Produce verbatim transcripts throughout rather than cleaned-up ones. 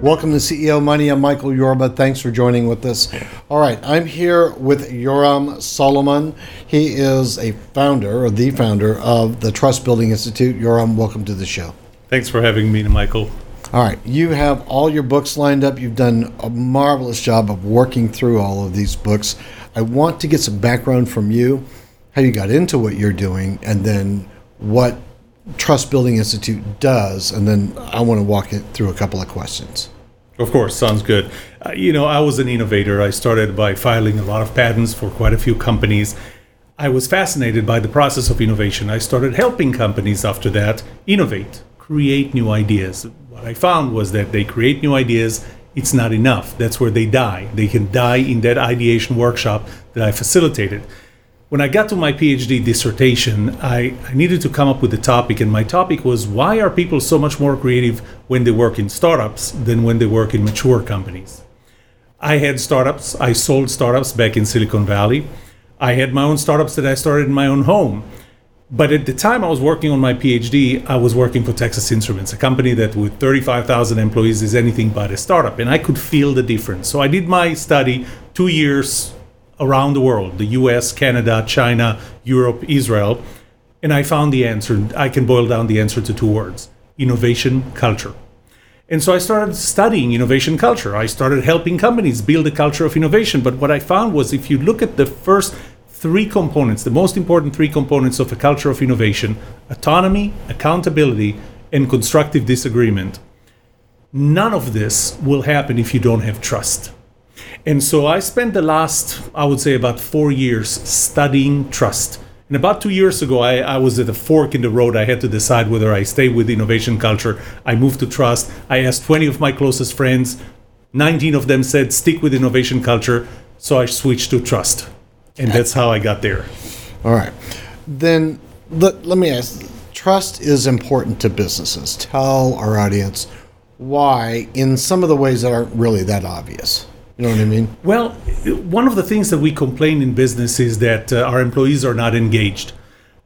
Welcome to C E O Money. I'm Michael Yorba. Thanks for joining with us. All right, I'm here with Yoram Solomon. He is a founder, or the founder, of the Trust Building Institute. Yoram, welcome to the show. Thanks for having me, Michael. All right, you have all your books lined up. You've done a marvelous job of working through all of these books. I want to get some background from you, how you got into what you're doing, and then what Trust Building Institute does, and then I want to walk it through a couple of questions. Of course, sounds good. Uh, you know, I was an innovator. I started by filing a lot of patents for quite a few companies. I was fascinated by the process of innovation. I started helping companies after that innovate, create new ideas. What I found was that they create new ideas, it's not enough. That's where they die. They can die in that ideation workshop that I facilitated. When I got to my PhD dissertation, I, I needed to come up with a topic, and my topic was, why are people so much more creative when they work in startups than when they work in mature companies? I had startups. I sold startups back in Silicon Valley. I had my own startups that I started in my own home. But at the time I was working on my PhD, I was working for Texas Instruments, a company that with thirty-five thousand employees is anything but a startup, and I could feel the difference. So I did my study two years around the world, the U S, Canada, China, Europe, Israel, and I found the answer. I can boil down the answer to two words: innovation culture. And so I started studying innovation culture. I started helping companies build a culture of innovation. But what I found was, if you look at the first three components, the most important three components of a culture of innovation, autonomy, accountability, and constructive disagreement, none of this will happen if you don't have trust. And so I spent the last, I would say, about four years studying trust. And about two years ago, I, I was at a fork in the road. I had to decide whether I stay with innovation culture. I moved to trust. I asked twenty of my closest friends. nineteen of them said, stick with innovation culture. So I switched to trust. And that's how I got there. All right. Then let, let me ask, trust is important to businesses. Tell our audience why, in some of the ways that aren't really that obvious. You know what I mean? Well, one of the things that we complain in business is that uh, our employees are not engaged.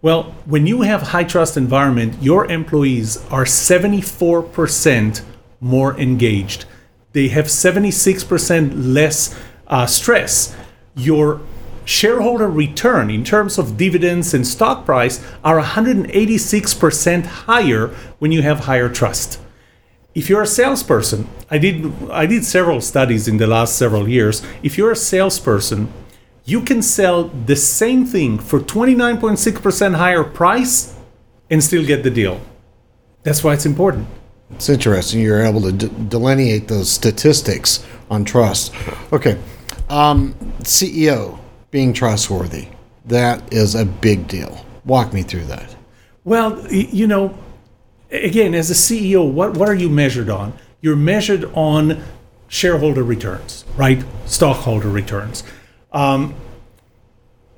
Well, when you have high trust environment, your employees are seventy-four percent more engaged. They have seventy-six percent less uh, stress. Your shareholder return in terms of dividends and stock price are one hundred eighty-six percent higher when you have higher trust. If you're a salesperson, I did I did several studies in the last several years. If you're a salesperson, you can sell the same thing for twenty-nine point six percent higher price and still get the deal. That's why it's important. It's interesting. You're able to d- delineate those statistics on trust. Okay. Um, C E O being trustworthy, that is a big deal. Walk me through that. Well, you know, again, as a C E O, what, what are you measured on? You're measured on shareholder returns, right? Stockholder returns. Um,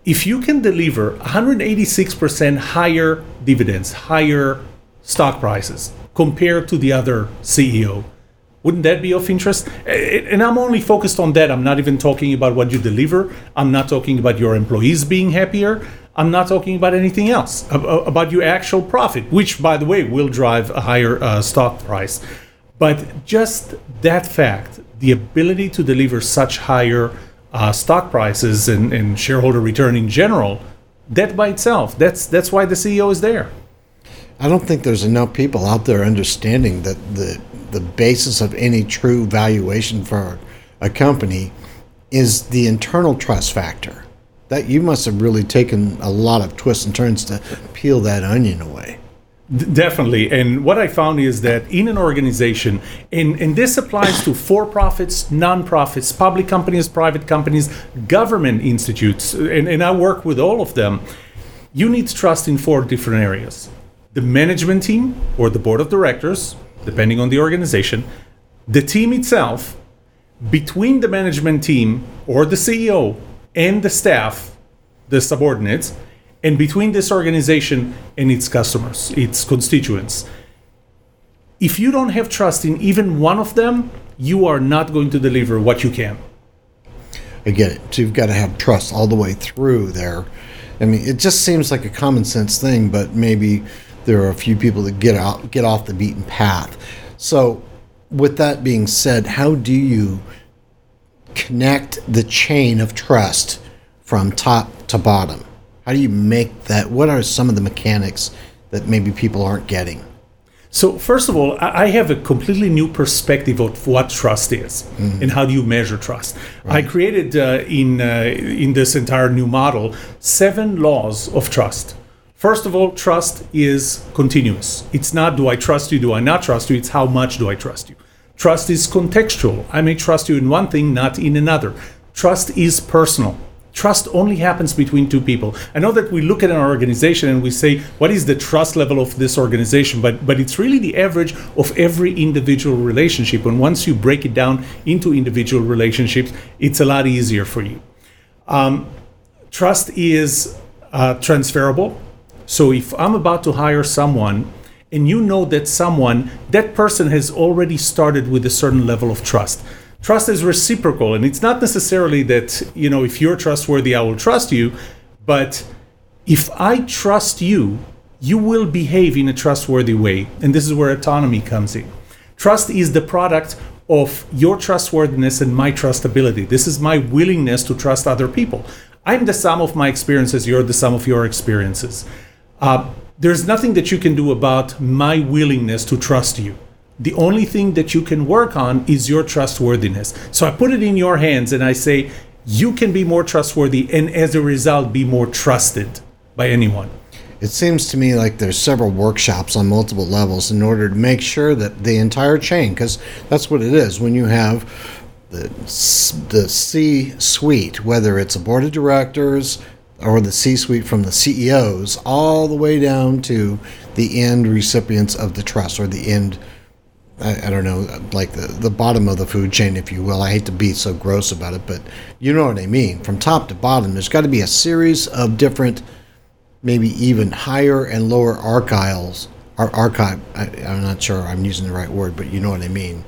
if you can deliver one hundred eighty-six percent higher dividends, higher stock prices compared to the other C E O, wouldn't that be of interest? And I'm only focused on that. I'm not even talking about what you deliver. I'm not talking about your employees being happier. I'm not talking about anything else, about your actual profit, which, by the way, will drive a higher uh, stock price. But just that fact, the ability to deliver such higher uh, stock prices and, and shareholder return in general, that by itself, that's that's why the C E O is there. I don't think there's enough people out there understanding that the the basis of any true valuation for a company is the internal trust factor. That you must have really taken a lot of twists and turns to peel that onion away. D- definitely. And what I found is that in an organization, and, and this applies to for-profits, non-profits, public companies, private companies, government institutes, and, and I work with all of them, you need trust in four different areas. The management team or the board of directors, depending on the organization, the team itself, between the management team or the C E O and the staff, the subordinates, and between this organization and its customers, its constituents. If you don't have trust in even one of them, you are not going to deliver what you can. I get it. So you've got to have trust all the way through there. I mean, it just seems like a common sense thing, but maybe there are a few people that get out, get off the beaten path. So with that being said, how do you connect the chain of trust from top to bottom? How do you make that? What are some of the mechanics that maybe people aren't getting? So first of all, I have a completely new perspective of what trust is mm-hmm. and how do you measure trust. Right. I created uh, in uh, in this entire new model seven laws of trust. First of all, trust is continuous. It's not do I trust you, do I not trust you, it's how much do I trust you. Trust is contextual. I may trust you in one thing, not in another. Trust is personal. Trust only happens between two people. I know that we look at an organization and we say, what is the trust level of this organization? But but it's really the average of every individual relationship. And once you break it down into individual relationships, it's a lot easier for you. Um, trust is uh, transferable. So if I'm about to hire someone and you know that someone, that person has already started with a certain level of trust. Trust is reciprocal, and it's not necessarily that, you know, if you're trustworthy, I will trust you, but if I trust you, you will behave in a trustworthy way, and this is where autonomy comes in. Trust is the product of your trustworthiness and my trustability. This is my willingness to trust other people. I'm the sum of my experiences, you're the sum of your experiences. Uh, there's nothing that you can do about my willingness to trust you. The only thing that you can work on is your trustworthiness. So I put it in your hands and I say, you can be more trustworthy and as a result, be more trusted by anyone. It seems to me like there's several workshops on multiple levels in order to make sure that the entire chain, because that's what it is when you have the, the C-suite, whether it's a board of directors or the C-suite from the C E Os, all the way down to the end recipients of the trust or the end I, I don't know, like the, the bottom of the food chain, if you will. I hate to be so gross about it, but you know what I mean. From top to bottom, there's got to be a series of different, maybe even higher and lower archiles, or archive. I, I'm not sure I'm using the right word, but you know what I mean.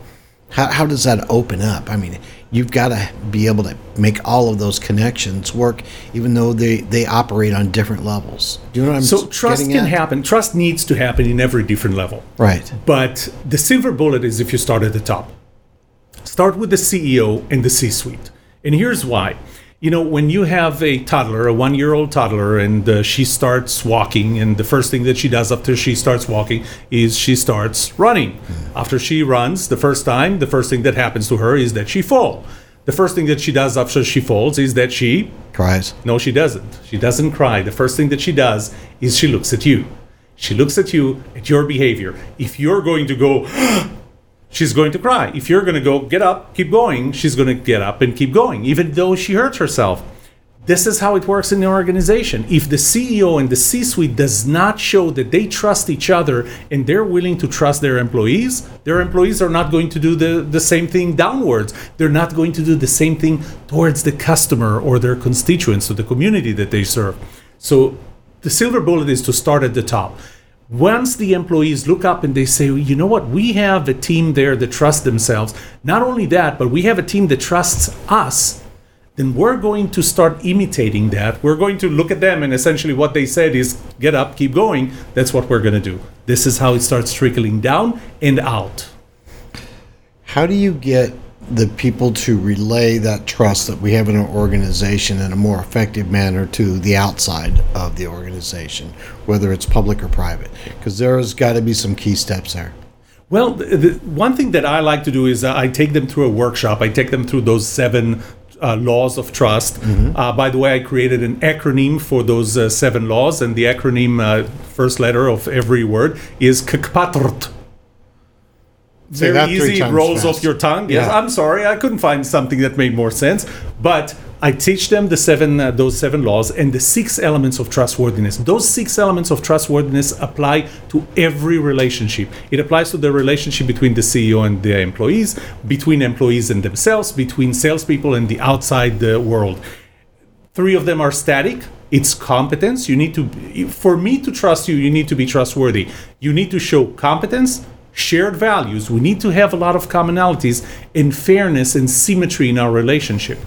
How, how does that open up? I mean, you've got to be able to make all of those connections work, even though they, they operate on different levels. Do you know what I'm saying? So trust can at? happen. Trust needs to happen in every different level. Right. But the silver bullet is if you start at the top. Start with the C E O and the C-suite. And here's why. You know, when you have a toddler, a one-year-old toddler, and uh, she starts walking, and the first thing that she does after she starts walking is she starts running. Mm-hmm. After she runs the first time, the first thing that happens to her is that she falls. The first thing that she does after she falls is that she... Cries. No, she doesn't. She doesn't cry. The first thing that she does is she looks at you. She looks at you, at your behavior. If you're going to go, she's going to cry. If you're going to go, get up, keep going, she's going to get up and keep going, even though she hurts herself. This is how it works in the organization. If the C E O and the C-suite does not show that they trust each other and they're willing to trust their employees, their employees are not going to do the, the same thing downwards. They're not going to do the same thing towards the customer or their constituents or the community that they serve. So the silver bullet is to start at the top. Once the employees look up and they say, you know what, we have a team there that trusts themselves. Not only that, but we have a team that trusts us. Then we're going to start imitating that. We're going to look at them and essentially what they said is, get up, keep going. That's what we're going to do. This is how it starts trickling down and out. How do you get the people to relay that trust that we have in our organization in a more effective manner to the outside of the organization, whether it's public or private? Because there's got to be some key steps there. Well, the, the one thing that I like to do is uh, I take them through a workshop. I take them through those seven uh, laws of trust. Mm-hmm. Uh, by the way, I created an acronym for those uh, seven laws, and the acronym, uh, first letter of every word, is K K P A T R T. Very easy, rolls fast off your tongue. Yes, yeah. I'm sorry, I couldn't find something that made more sense. But I teach them the seven, uh, those seven laws and the six elements of trustworthiness. Those six elements of trustworthiness apply to every relationship. It applies to the relationship between the C E O and their employees, between employees and themselves, between salespeople and the outside uh, world. Three of them are static. It's competence. You need to, for me to trust you, you need to be trustworthy. You need to show competence, shared values. We need to have a lot of commonalities and fairness and symmetry in our relationship.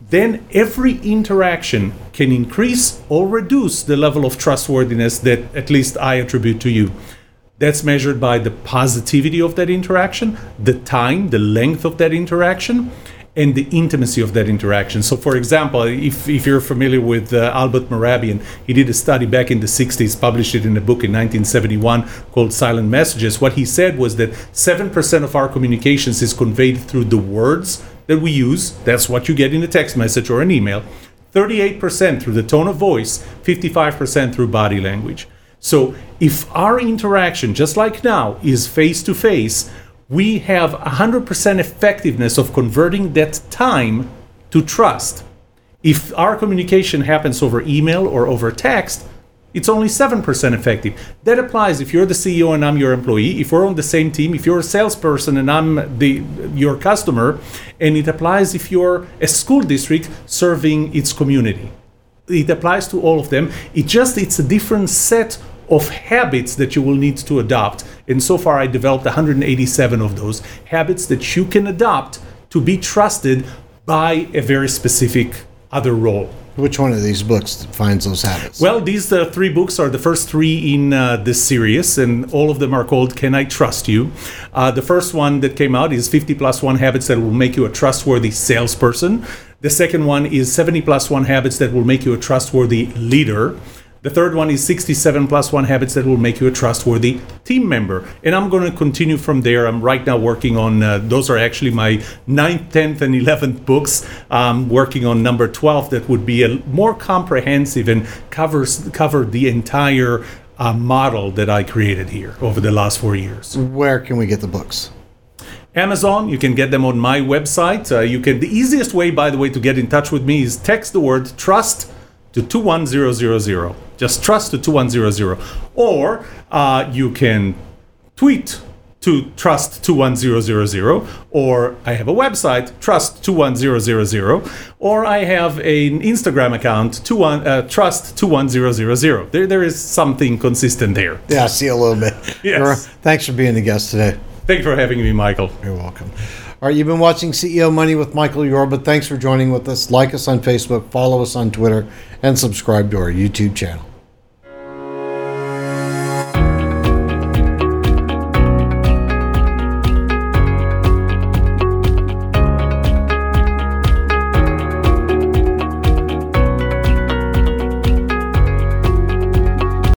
Then every interaction can increase or reduce the level of trustworthiness that at least I attribute to you. That's measured by the positivity of that interaction, the time, the length of that interaction, and the intimacy of that interaction. So for example, if, if you're familiar with uh, Albert Mehrabian, he did a study back in the sixties, published it in a book in nineteen seventy-one called Silent Messages. What he said was that seven percent of our communications is conveyed through the words that we use. That's what you get in a text message or an email. thirty-eight percent through the tone of voice, fifty-five percent through body language. So if our interaction, just like now, is face-to-face, we have one hundred percent effectiveness of converting that time to trust. If our communication happens over email or over text, it's only seven percent effective. That applies if you're the C E O and I'm your employee, if we're on the same team, if you're a salesperson and I'm the your customer, and it applies if you're a school district serving its community. It applies to all of them. It just, it's a different set of habits that you will need to adopt. And so far I developed one hundred eighty-seven of those habits that you can adopt to be trusted by a very specific other role. Which one of these books finds those habits? Well, these uh, three books are the first three in uh, this series, and all of them are called Can I Trust You? Uh, the first one that came out is fifty plus one Habits That Will Make You a Trustworthy Salesperson. The second one is seventy plus one Habits That Will Make You a Trustworthy Leader. The third one is sixty-seven plus one Habits That Will Make You a Trustworthy Team Member. And I'm going to continue from there. I'm right now working on, uh, those are actually my ninth, tenth, and eleventh books. I'm working on number twelve that would be a more comprehensive and covers cover the entire uh, model that I created here over the last four years. Where can we get the books? Amazon, you can get them on my website. Uh, you can. The easiest way, by the way, to get in touch with me is text the word TRUST to two one zero zero zero. Just trust to two one zero zero. Or uh, you can tweet to trust two one zero zero zero. Or I have a website, trust two one zero zero zero. Or I have an Instagram account, two one, uh, trust two one zero zero zero. There, there is something consistent there. Yeah, I see a little bit. Yes. Thanks for being the guest today. Thank you for having me, Michael. You're welcome. All right, you've been watching C E O Money with Michael Yorba. Thanks for joining with us. Like us on Facebook, follow us on Twitter, and subscribe to our YouTube channel.